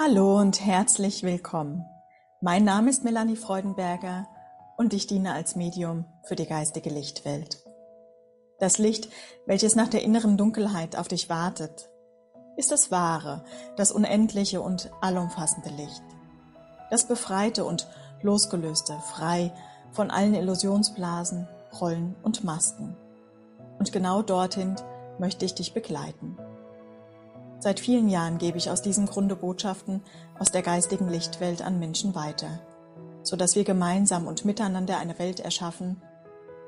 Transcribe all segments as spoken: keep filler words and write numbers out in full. Hallo und herzlich willkommen. Mein Name ist Melanie Freudenberger und ich diene als Medium für die geistige Lichtwelt. Das Licht, welches nach der inneren Dunkelheit auf dich wartet, ist das wahre, das unendliche und allumfassende Licht. Das befreite und losgelöste, frei von allen Illusionsblasen, Rollen und Masken. Und genau dorthin möchte ich dich begleiten. Seit vielen Jahren gebe ich aus diesem Grunde Botschaften aus der geistigen Lichtwelt an Menschen weiter, sodass wir gemeinsam und miteinander eine Welt erschaffen,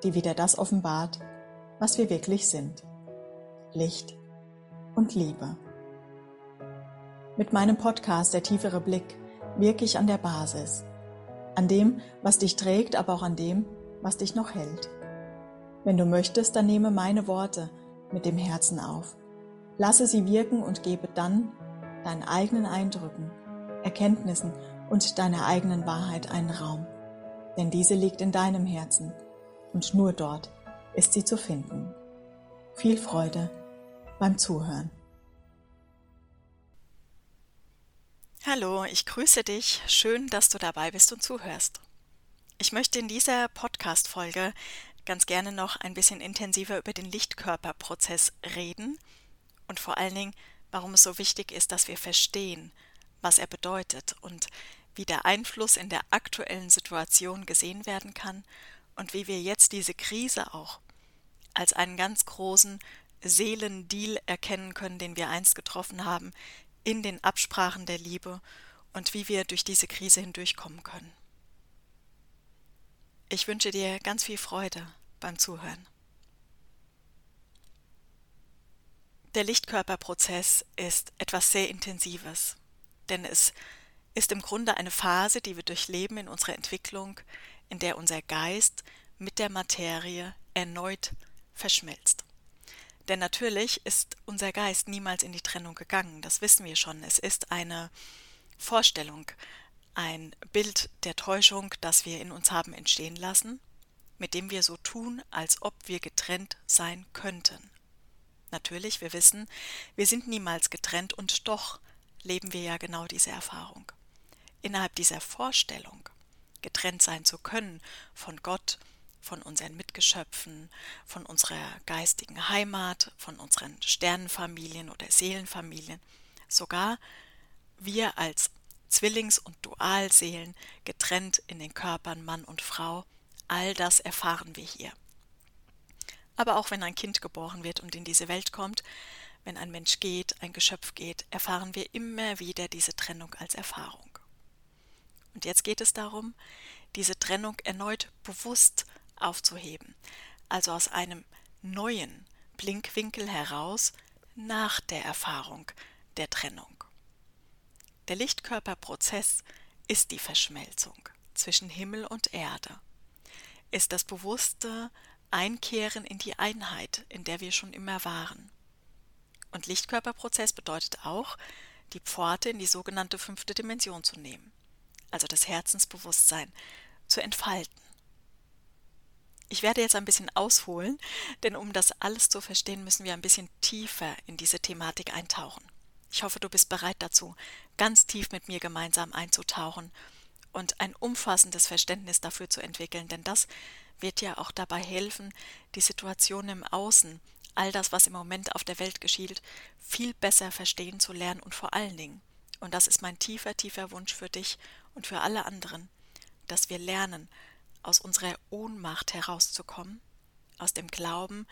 die wieder das offenbart, was wir wirklich sind. Licht und Liebe. Mit meinem Podcast Der tiefere Blick wirke ich an der Basis, an dem, was dich trägt, aber auch an dem, was dich noch hält. Wenn du möchtest, dann nehme meine Worte mit dem Herzen auf. Lasse sie wirken und gebe dann deinen eigenen Eindrücken, Erkenntnissen und deiner eigenen Wahrheit einen Raum. Denn diese liegt in deinem Herzen und nur dort ist sie zu finden. Viel Freude beim Zuhören. Hallo, ich grüße dich. Schön, dass du dabei bist und zuhörst. Ich möchte in dieser Podcast-Folge ganz gerne noch ein bisschen intensiver über den Lichtkörperprozess reden. Und vor allen Dingen, warum es so wichtig ist, dass wir verstehen, was er bedeutet und wie der Einfluss in der aktuellen Situation gesehen werden kann und wie wir jetzt diese Krise auch als einen ganz großen Seelendeal erkennen können, den wir einst getroffen haben, in den Absprachen der Liebe und wie wir durch diese Krise hindurchkommen können. Ich wünsche dir ganz viel Freude beim Zuhören. Der Lichtkörperprozess ist etwas sehr Intensives, denn es ist im Grunde eine Phase, die wir durchleben in unserer Entwicklung, in der unser Geist mit der Materie erneut verschmilzt. Denn natürlich ist unser Geist niemals in die Trennung gegangen, das wissen wir schon. Es ist eine Vorstellung, ein Bild der Täuschung, das wir in uns haben entstehen lassen, mit dem wir so tun, als ob wir getrennt sein könnten. Natürlich, wir wissen, wir sind niemals getrennt und doch leben wir ja genau diese Erfahrung. Innerhalb dieser Vorstellung, getrennt sein zu können von Gott, von unseren Mitgeschöpfen, von unserer geistigen Heimat, von unseren Sternenfamilien oder Seelenfamilien, sogar wir als Zwillings- und Dualseelen, getrennt in den Körpern Mann und Frau, all das erfahren wir hier. Aber auch wenn ein Kind geboren wird und in diese Welt kommt, wenn ein Mensch geht, ein Geschöpf geht, erfahren wir immer wieder diese Trennung als Erfahrung. Und jetzt geht es darum, diese Trennung erneut bewusst aufzuheben, also aus einem neuen Blickwinkel heraus nach der Erfahrung der Trennung. Der Lichtkörperprozess ist die Verschmelzung zwischen Himmel und Erde, ist das bewusste Einkehren in die Einheit, in der wir schon immer waren. Und Lichtkörperprozess bedeutet auch, die Pforte in die sogenannte fünfte Dimension zu nehmen, also das Herzensbewusstsein zu entfalten. Ich werde jetzt ein bisschen ausholen, denn um das alles zu verstehen, müssen wir ein bisschen tiefer in diese Thematik eintauchen. Ich hoffe, du bist bereit dazu, ganz tief mit mir gemeinsam einzutauchen und ein umfassendes Verständnis dafür zu entwickeln, denn das wird ja auch dabei helfen, die Situation im Außen, all das, was im Moment auf der Welt geschieht, viel besser verstehen zu lernen und vor allen Dingen, und das ist mein tiefer, tiefer Wunsch für dich und für alle anderen, dass wir lernen, aus unserer Ohnmacht herauszukommen, aus dem Glauben,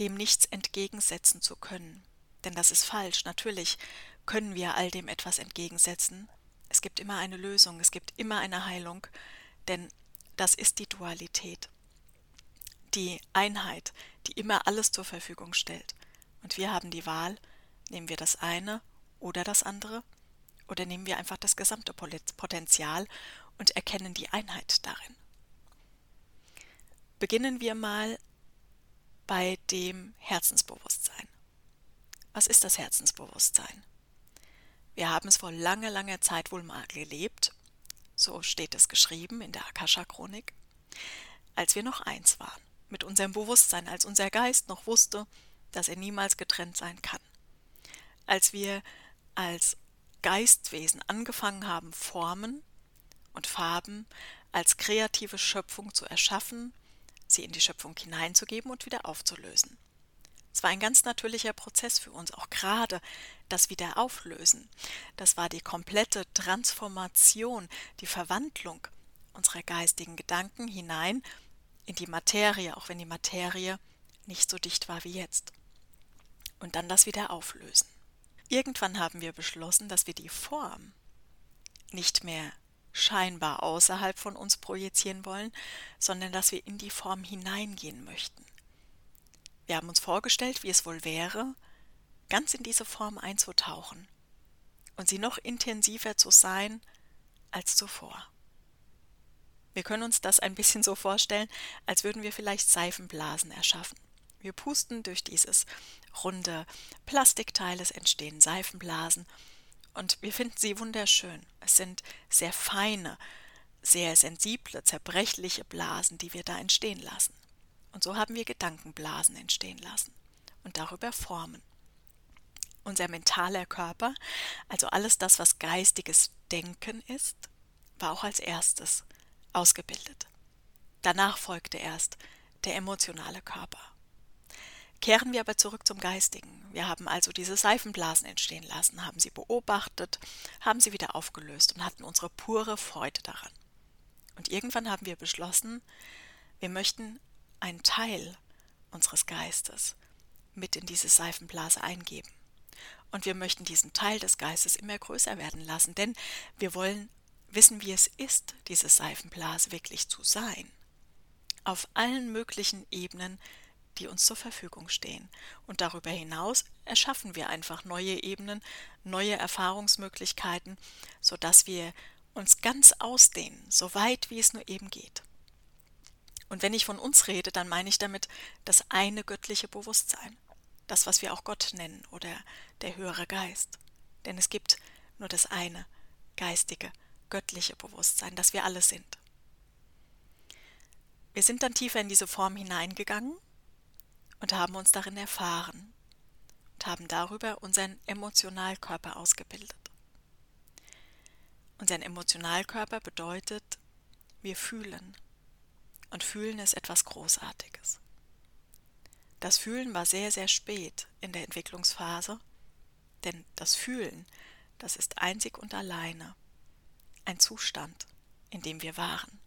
dem nichts entgegensetzen zu können. Denn das ist falsch. Natürlich können wir all dem etwas entgegensetzen. Es gibt immer eine Lösung, es gibt immer eine Heilung, denn das ist die Dualität, die Einheit, die immer alles zur Verfügung stellt. Und wir haben die Wahl, nehmen wir das eine oder das andere oder nehmen wir einfach das gesamte Potenzial und erkennen die Einheit darin. Beginnen wir mal bei dem Herzensbewusstsein. Was ist das Herzensbewusstsein? Wir haben es vor langer, langer Zeit wohl mal gelebt. So steht es geschrieben in der Akasha-Chronik, als wir noch eins waren, mit unserem Bewusstsein, als unser Geist noch wusste, dass er niemals getrennt sein kann. Als wir als Geistwesen angefangen haben, Formen und Farben als kreative Schöpfung zu erschaffen, sie in die Schöpfung hineinzugeben und wieder aufzulösen. Es war ein ganz natürlicher Prozess für uns, auch gerade das Wiederauflösen. Das war die komplette Transformation, die Verwandlung unserer geistigen Gedanken hinein in die Materie, auch wenn die Materie nicht so dicht war wie jetzt. Und dann das Wiederauflösen. Irgendwann haben wir beschlossen, dass wir die Form nicht mehr scheinbar außerhalb von uns projizieren wollen, sondern dass wir in die Form hineingehen möchten. Wir haben uns vorgestellt, wie es wohl wäre, ganz in diese Form einzutauchen und sie noch intensiver zu sein als zuvor. Wir können uns das ein bisschen so vorstellen, als würden wir vielleicht Seifenblasen erschaffen. Wir pusten durch dieses runde Plastikteil, es entstehen Seifenblasen und wir finden sie wunderschön. Es sind sehr feine, sehr sensible, zerbrechliche Blasen, die wir da entstehen lassen. Und so haben wir Gedankenblasen entstehen lassen und darüber Formen. Unser mentaler Körper, also alles das, was geistiges Denken ist, war auch als erstes ausgebildet. Danach folgte erst der emotionale Körper. Kehren wir aber zurück zum Geistigen. Wir haben also diese Seifenblasen entstehen lassen, haben sie beobachtet, haben sie wieder aufgelöst und hatten unsere pure Freude daran. Und irgendwann haben wir beschlossen, wir möchten einen Teil unseres Geistes mit in diese Seifenblase eingeben. Und wir möchten diesen Teil des Geistes immer größer werden lassen, denn wir wollen wissen, wie es ist, diese Seifenblase wirklich zu sein. Auf allen möglichen Ebenen, die uns zur Verfügung stehen. Und darüber hinaus erschaffen wir einfach neue Ebenen, neue Erfahrungsmöglichkeiten, sodass wir uns ganz ausdehnen, so weit wie es nur eben geht. Und wenn ich von uns rede, dann meine ich damit das eine göttliche Bewusstsein, das, was wir auch Gott nennen oder der höhere Geist. Denn es gibt nur das eine geistige, göttliche Bewusstsein, das wir alle sind. Wir sind dann tiefer in diese Form hineingegangen und haben uns darin erfahren und haben darüber unseren Emotionalkörper ausgebildet. Unseren Emotionalkörper bedeutet, wir fühlen. Und Fühlen ist etwas Großartiges. Das Fühlen war sehr, sehr spät in der Entwicklungsphase, denn das Fühlen, das ist einzig und alleine ein Zustand, in dem wir waren.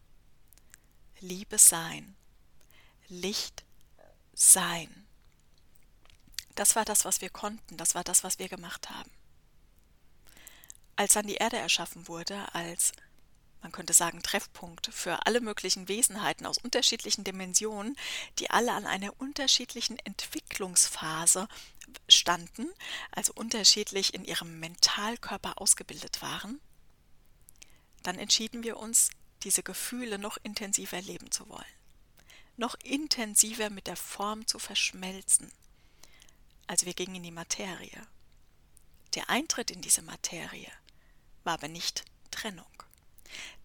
Liebe sein, Licht sein. Das war das, was wir konnten, das war das, was wir gemacht haben. Als dann die Erde erschaffen wurde, als man könnte sagen, Treffpunkt für alle möglichen Wesenheiten aus unterschiedlichen Dimensionen, die alle an einer unterschiedlichen Entwicklungsphase standen, also unterschiedlich in ihrem Mentalkörper ausgebildet waren, dann entschieden wir uns, diese Gefühle noch intensiver leben zu wollen, noch intensiver mit der Form zu verschmelzen. Also wir gingen in die Materie. Der Eintritt in diese Materie war aber nicht Trennung.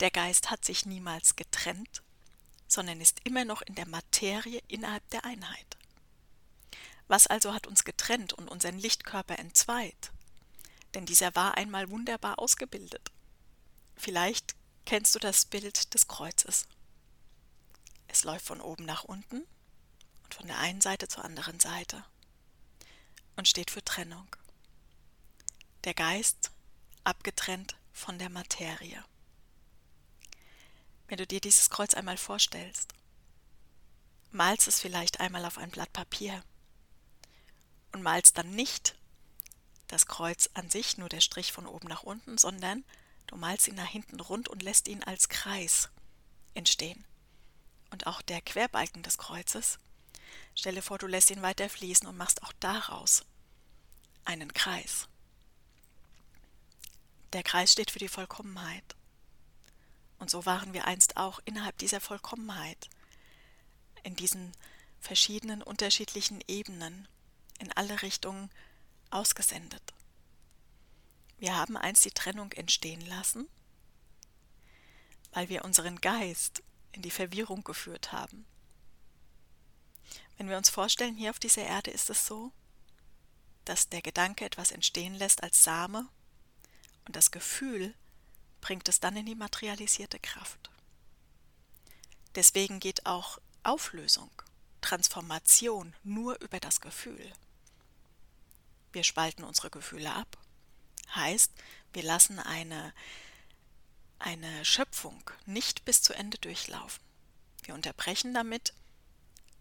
Der Geist hat sich niemals getrennt, sondern ist immer noch in der Materie innerhalb der Einheit. Was also hat uns getrennt und unseren Lichtkörper entzweit? Denn dieser war einmal wunderbar ausgebildet. Vielleicht kennst du das Bild des Kreuzes. Es läuft von oben nach unten und von der einen Seite zur anderen Seite und steht für Trennung. Der Geist abgetrennt von der Materie. Wenn du dir dieses Kreuz einmal vorstellst, malst es vielleicht einmal auf ein Blatt Papier und malst dann nicht das Kreuz an sich, nur der Strich von oben nach unten, sondern du malst ihn nach hinten rund und lässt ihn als Kreis entstehen. Und auch der Querbalken des Kreuzes, stell dir vor, du lässt ihn weiter fließen und machst auch daraus einen Kreis. Der Kreis steht für die Vollkommenheit. Und so waren wir einst auch innerhalb dieser Vollkommenheit, in diesen verschiedenen unterschiedlichen Ebenen, in alle Richtungen ausgesendet. Wir haben einst die Trennung entstehen lassen, weil wir unseren Geist in die Verwirrung geführt haben. Wenn wir uns vorstellen, hier auf dieser Erde ist es so, dass der Gedanke etwas entstehen lässt als Same Und das Gefühl bringt es dann in die materialisierte Kraft. Deswegen geht auch Auflösung, Transformation nur über das Gefühl. Wir spalten unsere Gefühle ab. Heißt, wir lassen eine, eine Schöpfung nicht bis zu Ende durchlaufen. Wir unterbrechen damit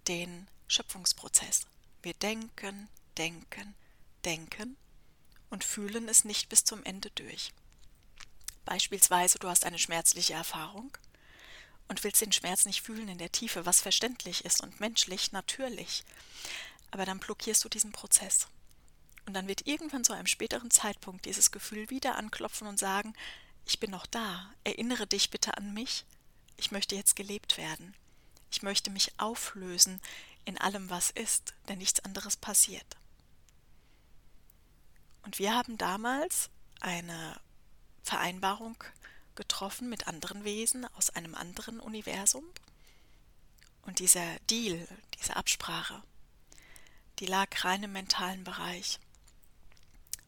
den Schöpfungsprozess. Wir denken, denken, denken und fühlen es nicht bis zum Ende durch. Beispielsweise, du hast eine schmerzliche Erfahrung und willst den Schmerz nicht fühlen in der Tiefe, was verständlich ist und menschlich, natürlich. Aber dann blockierst du diesen Prozess. Und dann wird irgendwann zu einem späteren Zeitpunkt dieses Gefühl wieder anklopfen und sagen, ich bin noch da, erinnere dich bitte an mich, ich möchte jetzt gelebt werden. Ich möchte mich auflösen in allem, was ist, denn nichts anderes passiert. Und wir haben damals eine Vereinbarung getroffen mit anderen Wesen aus einem anderen Universum. Und dieser Deal, diese Absprache, die lag rein im mentalen Bereich.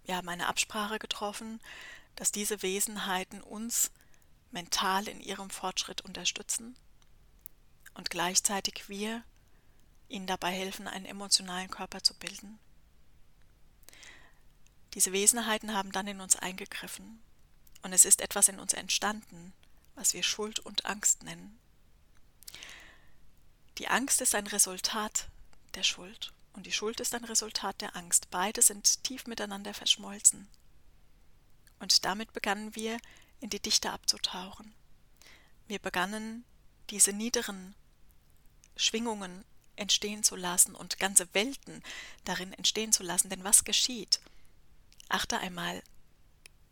Wir haben eine Absprache getroffen, dass diese Wesenheiten uns mental in ihrem Fortschritt unterstützen und gleichzeitig wir ihnen dabei helfen, einen emotionalen Körper zu bilden. Diese Wesenheiten haben dann in uns eingegriffen und es ist etwas in uns entstanden, was wir Schuld und Angst nennen. Die Angst ist ein Resultat der Schuld. Und die Schuld ist ein Resultat der Angst. Beide sind tief miteinander verschmolzen. Und damit begannen wir, in die Dichte abzutauchen. Wir begannen, diese niederen Schwingungen entstehen zu lassen und ganze Welten darin entstehen zu lassen. Denn was geschieht? Achte einmal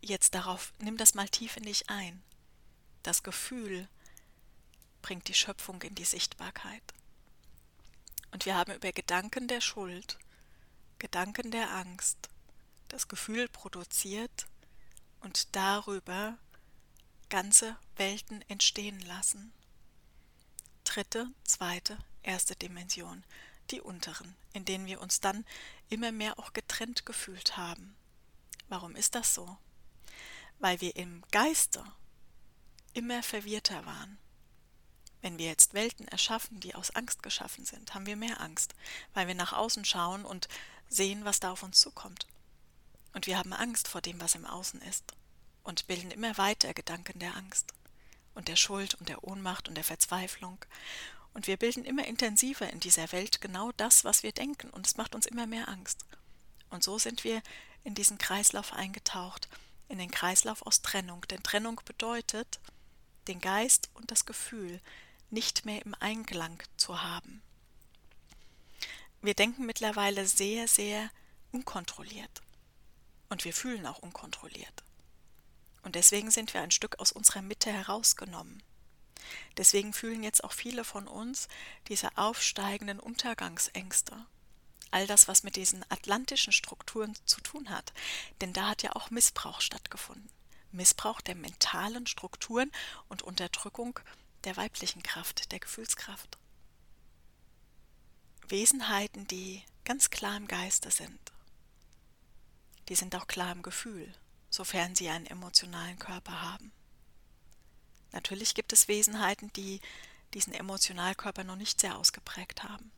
jetzt darauf, nimm das mal tief in dich ein. Das Gefühl bringt die Schöpfung in die Sichtbarkeit. Und wir haben über Gedanken der Schuld, Gedanken der Angst, das Gefühl produziert und darüber ganze Welten entstehen lassen. Dritte, zweite, erste Dimension, die unteren, in denen wir uns dann immer mehr auch getrennt gefühlt haben. Warum ist das so? Weil wir im Geiste immer verwirrter waren. Wenn wir jetzt Welten erschaffen, die aus Angst geschaffen sind, haben wir mehr Angst, weil wir nach außen schauen und sehen, was da auf uns zukommt. Und wir haben Angst vor dem, was im Außen ist und bilden immer weiter Gedanken der Angst und der Schuld und der Ohnmacht und der Verzweiflung. Und wir bilden immer intensiver in dieser Welt genau das, was wir denken und es macht uns immer mehr Angst. Und so sind wir in diesen Kreislauf eingetaucht, in den Kreislauf aus Trennung. Denn Trennung bedeutet, den Geist und das Gefühl nicht mehr im Einklang zu haben. Wir denken mittlerweile sehr, sehr unkontrolliert. Und wir fühlen auch unkontrolliert. Und deswegen sind wir ein Stück aus unserer Mitte herausgenommen. Deswegen fühlen jetzt auch viele von uns diese aufsteigenden Untergangsängste. All das, was mit diesen atlantischen Strukturen zu tun hat. Denn da hat ja auch Missbrauch stattgefunden. Missbrauch der mentalen Strukturen und Unterdrückung der weiblichen Kraft, der Gefühlskraft. Wesenheiten, die ganz klar im Geiste sind, die sind auch klar im Gefühl, sofern sie einen emotionalen Körper haben. Natürlich gibt es Wesenheiten, die diesen Emotionalkörper noch nicht sehr ausgeprägt haben.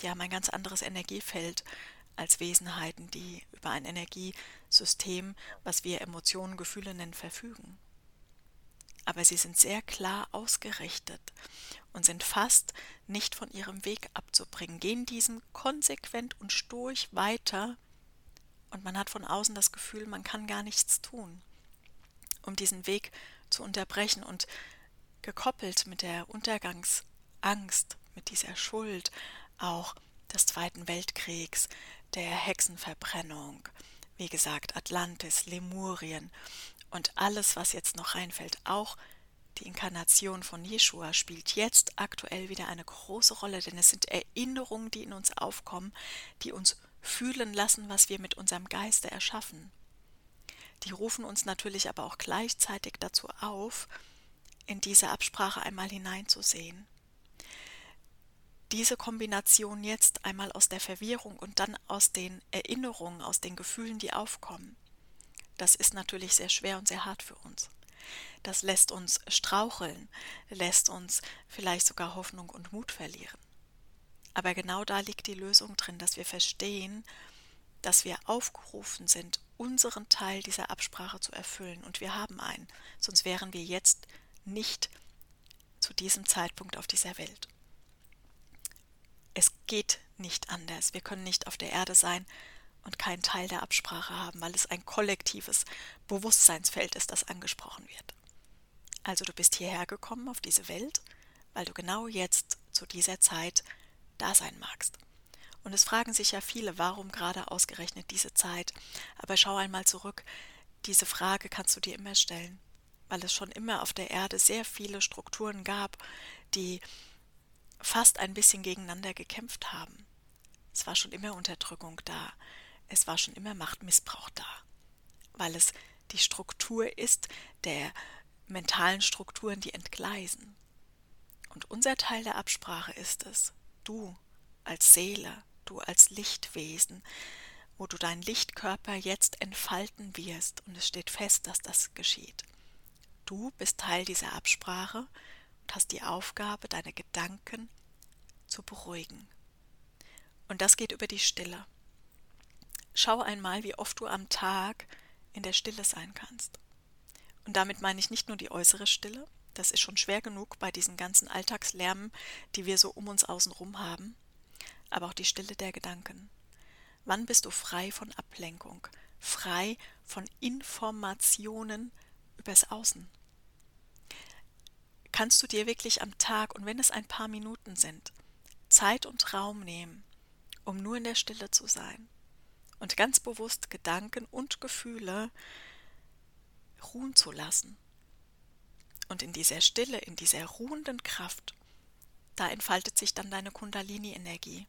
Die haben ein ganz anderes Energiefeld als Wesenheiten, die über ein Energiesystem, was wir Emotionen, Gefühle nennen, verfügen. Aber sie sind sehr klar ausgerichtet und sind fast nicht von ihrem Weg abzubringen, gehen diesen konsequent und stoisch weiter und man hat von außen das Gefühl, man kann gar nichts tun, um diesen Weg zu unterbrechen. Und gekoppelt mit der Untergangsangst, mit dieser Schuld auch des Zweiten Weltkriegs, der Hexenverbrennung, wie gesagt Atlantis, Lemurien und alles, was jetzt noch reinfällt. Auch die Inkarnation von Jeshua spielt jetzt aktuell wieder eine große Rolle, denn es sind Erinnerungen, die in uns aufkommen, die uns fühlen lassen, was wir mit unserem Geiste erschaffen. Die rufen uns natürlich aber auch gleichzeitig dazu auf, in diese Absprache einmal hineinzusehen. Diese Kombination jetzt einmal aus der Verwirrung und dann aus den Erinnerungen, aus den Gefühlen, die aufkommen. Das ist natürlich sehr schwer und sehr hart für uns. Das lässt uns straucheln, lässt uns vielleicht sogar Hoffnung und Mut verlieren. Aber genau da liegt die Lösung drin, dass wir verstehen, dass wir aufgerufen sind, unseren Teil dieser Absprache zu erfüllen. Und wir haben einen, sonst wären wir jetzt nicht zu diesem Zeitpunkt auf dieser Welt. Es geht nicht anders. Wir können nicht auf der Erde sein und keinen Teil der Absprache haben, weil es ein kollektives Bewusstseinsfeld ist, das angesprochen wird. Also du bist hierher gekommen auf diese Welt, weil du genau jetzt zu dieser Zeit da sein magst. Und es fragen sich ja viele, warum gerade ausgerechnet diese Zeit? Aber schau einmal zurück, diese Frage kannst du dir immer stellen, weil es schon immer auf der Erde sehr viele Strukturen gab, die fast ein bisschen gegeneinander gekämpft haben. Es war schon immer Unterdrückung da. Es war schon immer Machtmissbrauch da, weil es die Struktur ist, der mentalen Strukturen, die entgleisen. Und unser Teil der Absprache ist es, du als Seele, du als Lichtwesen, wo du deinen Lichtkörper jetzt entfalten wirst, und es steht fest, dass das geschieht. Du bist Teil dieser Absprache und hast die Aufgabe, deine Gedanken zu beruhigen. Und das geht über die Stille. Schau einmal, wie oft du am Tag in der Stille sein kannst. Und damit meine ich nicht nur die äußere Stille, das ist schon schwer genug bei diesen ganzen Alltagslärmen, die wir so um uns außen rum haben, aber auch die Stille der Gedanken. Wann bist du frei von Ablenkung, frei von Informationen übers Außen? Kannst du dir wirklich am Tag, und wenn es ein paar Minuten sind, Zeit und Raum nehmen, um nur in der Stille zu sein? Und ganz bewusst Gedanken und Gefühle ruhen zu lassen. Und in dieser Stille, in dieser ruhenden Kraft, da entfaltet sich dann deine Kundalini-Energie.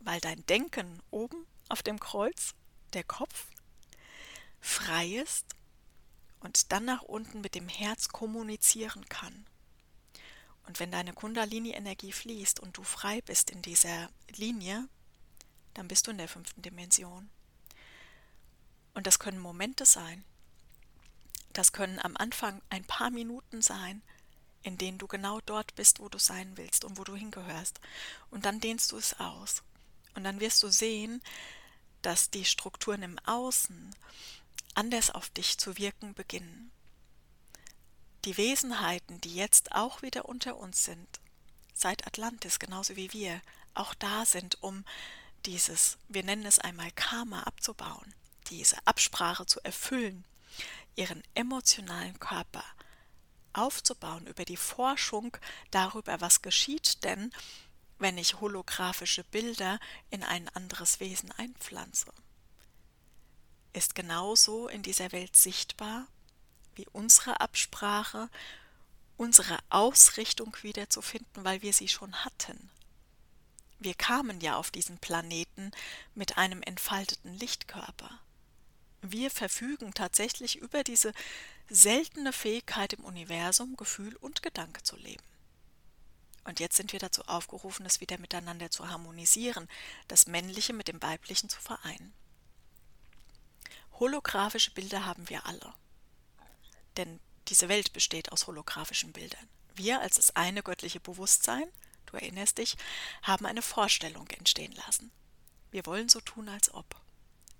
Weil dein Denken oben auf dem Kreuz, der Kopf, frei ist und dann nach unten mit dem Herz kommunizieren kann. Und wenn deine Kundalini-Energie fließt und du frei bist in dieser Linie, dann bist du in der fünften Dimension. Und das können Momente sein. Das können am Anfang ein paar Minuten sein, in denen du genau dort bist, wo du sein willst und wo du hingehörst. Und dann dehnst du es aus. Und dann wirst du sehen, dass die Strukturen im Außen anders auf dich zu wirken beginnen. Die Wesenheiten, die jetzt auch wieder unter uns sind, seit Atlantis, genauso wie wir, auch da sind, um dieses, wir nennen es einmal Karma, abzubauen, diese Absprache zu erfüllen, ihren emotionalen Körper aufzubauen über die Forschung darüber, was geschieht denn, wenn ich holographische Bilder in ein anderes Wesen einpflanze, ist genauso in dieser Welt sichtbar, wie unsere Absprache, unsere Ausrichtung wiederzufinden, weil wir sie schon hatten. Wir kamen ja auf diesen Planeten mit einem entfalteten Lichtkörper. Wir verfügen tatsächlich über diese seltene Fähigkeit im Universum, Gefühl und Gedanke zu leben. Und jetzt sind wir dazu aufgerufen, das wieder miteinander zu harmonisieren, das Männliche mit dem Weiblichen zu vereinen. Holographische Bilder haben wir alle. Denn diese Welt besteht aus holographischen Bildern. Wir als das eine göttliche Bewusstsein, du erinnerst dich, haben eine Vorstellung entstehen lassen. Wir wollen so tun, als ob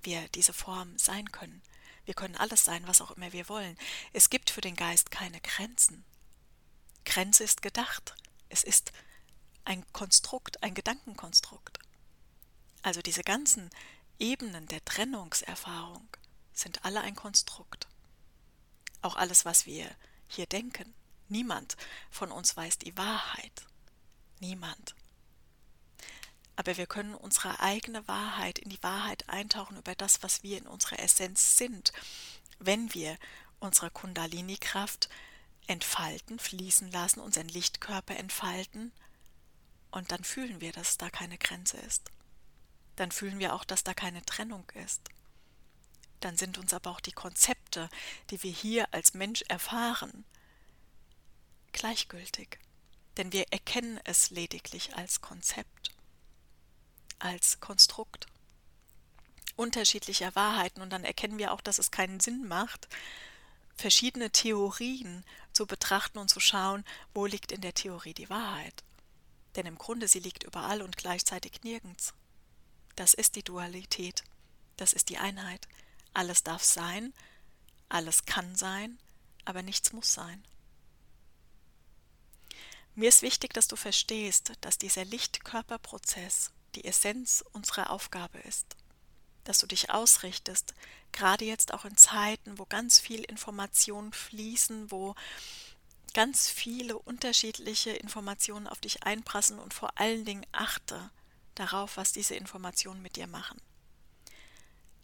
wir diese Form sein können. Wir können alles sein, was auch immer wir wollen. Es gibt für den Geist keine Grenzen. Grenze ist gedacht. Es ist ein Konstrukt, ein Gedankenkonstrukt. Also diese ganzen Ebenen der Trennungserfahrung sind alle ein Konstrukt. Auch alles, was wir hier denken. Niemand von uns weiß die Wahrheit. Niemand. Aber wir können unsere eigene Wahrheit, in die Wahrheit eintauchen über das, was wir in unserer Essenz sind, wenn wir unsere Kundalini-Kraft entfalten, fließen lassen, unseren Lichtkörper entfalten, und dann fühlen wir, dass da keine Grenze ist. Dann fühlen wir auch, dass da keine Trennung ist. Dann sind uns aber auch die Konzepte, die wir hier als Mensch erfahren, gleichgültig. Denn wir erkennen es lediglich als Konzept, als Konstrukt. unterschiedlicher Wahrheiten, und dann erkennen wir auch, dass es keinen Sinn macht, verschiedene Theorien zu betrachten und zu schauen, wo liegt in der Theorie die Wahrheit. Denn im Grunde, sie liegt überall und gleichzeitig nirgends. Das ist die Dualität, das ist die Einheit. Alles darf sein, alles kann sein, aber nichts muss sein. Mir ist wichtig, dass du verstehst, dass dieser Lichtkörperprozess die Essenz unserer Aufgabe ist. Dass du dich ausrichtest, gerade jetzt auch in Zeiten, wo ganz viel Informationen fließen, wo ganz viele unterschiedliche Informationen auf dich einprasseln, und vor allen Dingen achte darauf, was diese Informationen mit dir machen.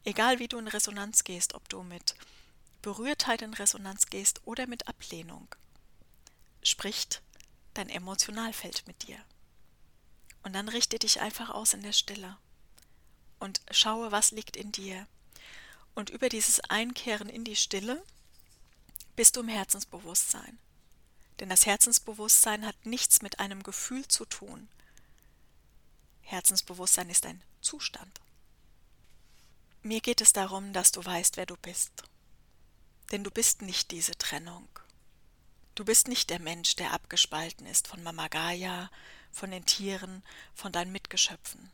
Egal wie du in Resonanz gehst, ob du mit Berührtheit in Resonanz gehst oder mit Ablehnung, spricht dein Emotionalfeld mit dir. Und dann richte dich einfach aus in der Stille und schaue, was liegt in dir. Und über dieses Einkehren in die Stille bist du im Herzensbewusstsein. Denn das Herzensbewusstsein hat nichts mit einem Gefühl zu tun. Herzensbewusstsein ist ein Zustand. Mir geht es darum, dass du weißt, wer du bist. Denn du bist nicht diese Trennung. Du bist nicht der Mensch, der abgespalten ist von Mama Gaia, von den Tieren, von deinen Mitgeschöpfen.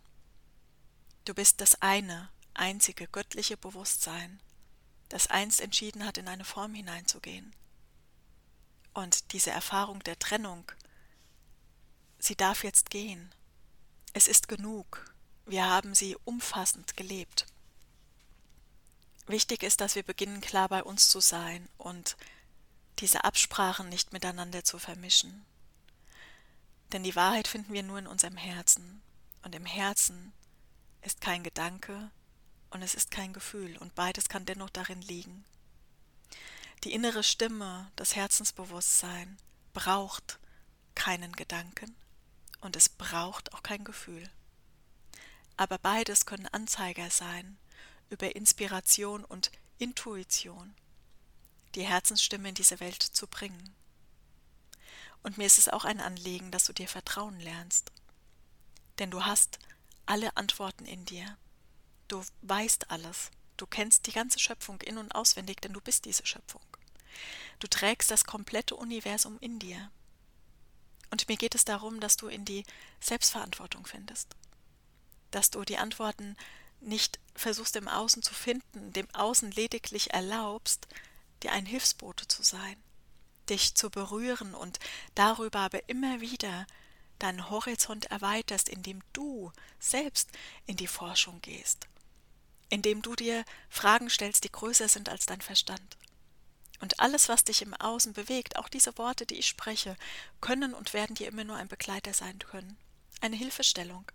Du bist das eine, einzige göttliche Bewusstsein, das einst entschieden hat, in eine Form hineinzugehen. Und diese Erfahrung der Trennung, sie darf jetzt gehen. Es ist genug. Wir haben sie umfassend gelebt. Wichtig ist, dass wir beginnen, klar bei uns zu sein und diese Absprachen nicht miteinander zu vermischen. Denn die Wahrheit finden wir nur in unserem Herzen. Und im Herzen ist kein Gedanke und es ist kein Gefühl. Und beides kann dennoch darin liegen. Die innere Stimme, das Herzensbewusstsein, braucht keinen Gedanken und es braucht auch kein Gefühl. Aber beides können Anzeiger sein über Inspiration und Intuition, die Herzensstimme in diese Welt zu bringen. Und mir ist es auch ein Anliegen, dass du dir vertrauen lernst. Denn du hast alle Antworten in dir. Du weißt alles. Du kennst die ganze Schöpfung in- und auswendig, denn du bist diese Schöpfung. Du trägst das komplette Universum in dir. Und mir geht es darum, dass du in die Selbstverantwortung findest. Dass du die Antworten nicht versuchst, im Außen zu finden, dem Außen lediglich erlaubst, dir ein Hilfsbote zu sein, dich zu berühren und darüber aber immer wieder deinen Horizont erweiterst, indem du selbst in die Forschung gehst. Indem du dir Fragen stellst, die größer sind als dein Verstand. Und alles, was dich im Außen bewegt, auch diese Worte, die ich spreche, können und werden dir immer nur ein Begleiter sein können, eine Hilfestellung.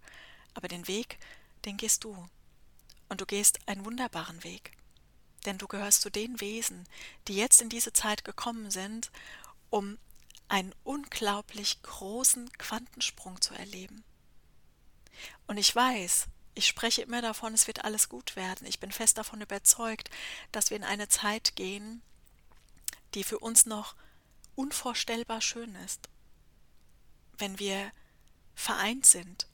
Aber den Weg, den gehst du. Und du gehst einen wunderbaren Weg. Denn du gehörst zu den Wesen, die jetzt in diese Zeit gekommen sind, um einen unglaublich großen Quantensprung zu erleben. Und ich weiß, ich spreche immer davon, es wird alles gut werden. Ich bin fest davon überzeugt, dass wir in eine Zeit gehen, die für uns noch unvorstellbar schön ist. Wenn wir vereint sind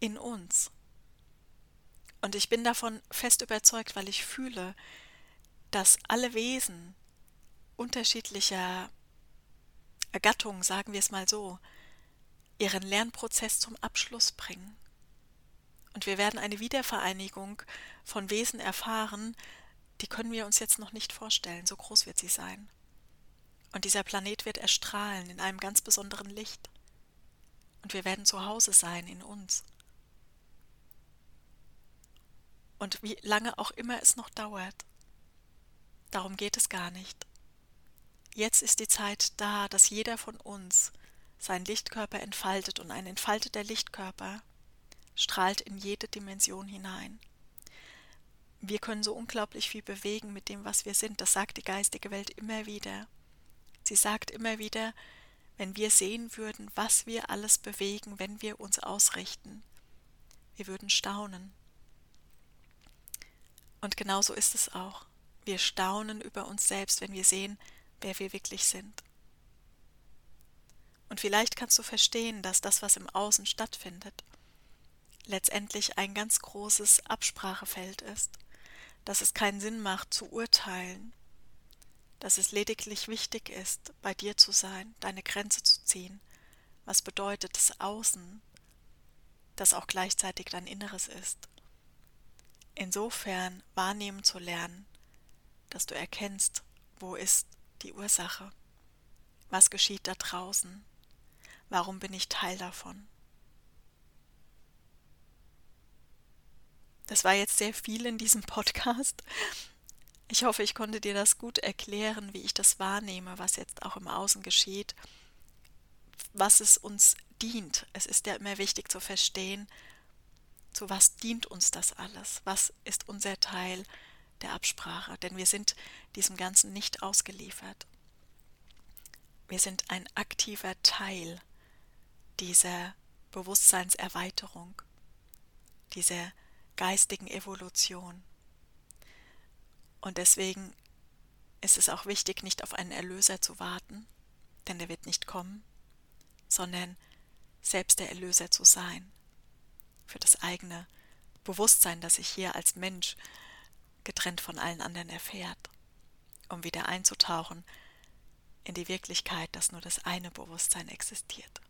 in uns. Und ich bin davon fest überzeugt, weil ich fühle, dass alle Wesen unterschiedlicher Gattung, sagen wir es mal so, ihren Lernprozess zum Abschluss bringen. Und wir werden eine Wiedervereinigung von Wesen erfahren, die können wir uns jetzt noch nicht vorstellen, so groß wird sie sein. Und dieser Planet wird erstrahlen in einem ganz besonderen Licht. Und wir werden zu Hause sein in uns. Und wie lange auch immer es noch dauert, darum geht es gar nicht. Jetzt ist die Zeit da, dass jeder von uns seinen Lichtkörper entfaltet, und ein entfalteter Lichtkörper strahlt in jede Dimension hinein. Wir können so unglaublich viel bewegen mit dem, was wir sind. Das sagt die geistige Welt immer wieder. Sie sagt immer wieder, wenn wir sehen würden, was wir alles bewegen, wenn wir uns ausrichten, wir würden staunen. Und genauso ist es auch. Wir staunen über uns selbst, wenn wir sehen, wer wir wirklich sind. Und vielleicht kannst du verstehen, dass das, was im Außen stattfindet, letztendlich ein ganz großes Absprachefeld ist, dass es keinen Sinn macht zu urteilen, dass es lediglich wichtig ist, bei dir zu sein, deine Grenze zu ziehen. Was bedeutet das Außen, das auch gleichzeitig dein Inneres ist? Insofern wahrnehmen zu lernen, dass du erkennst, wo ist die Ursache? Was geschieht da draußen? Warum bin ich Teil davon? Das war jetzt sehr viel in diesem Podcast. Ich hoffe, ich konnte dir das gut erklären, wie ich das wahrnehme, was jetzt auch im Außen geschieht, was es uns dient. Es ist ja immer wichtig zu verstehen, zu was dient uns das alles? Was ist unser Teil der Absprache? Denn wir sind diesem Ganzen nicht ausgeliefert. Wir sind ein aktiver Teil dieser Bewusstseinserweiterung, dieser geistigen Evolution. Und deswegen ist es auch wichtig, nicht auf einen Erlöser zu warten, denn der wird nicht kommen, sondern selbst der Erlöser zu sein für das eigene Bewusstsein, das sich hier als Mensch getrennt von allen anderen erfährt, um wieder einzutauchen in die Wirklichkeit, dass nur das eine Bewusstsein existiert.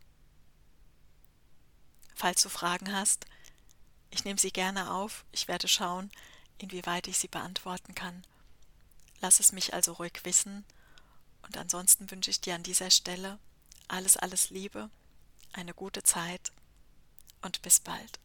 Falls du Fragen hast, ich nehme sie gerne auf, ich werde schauen, inwieweit ich sie beantworten kann. Lass es mich also ruhig wissen und ansonsten wünsche ich dir an dieser Stelle alles, alles Liebe, eine gute Zeit und bis bald.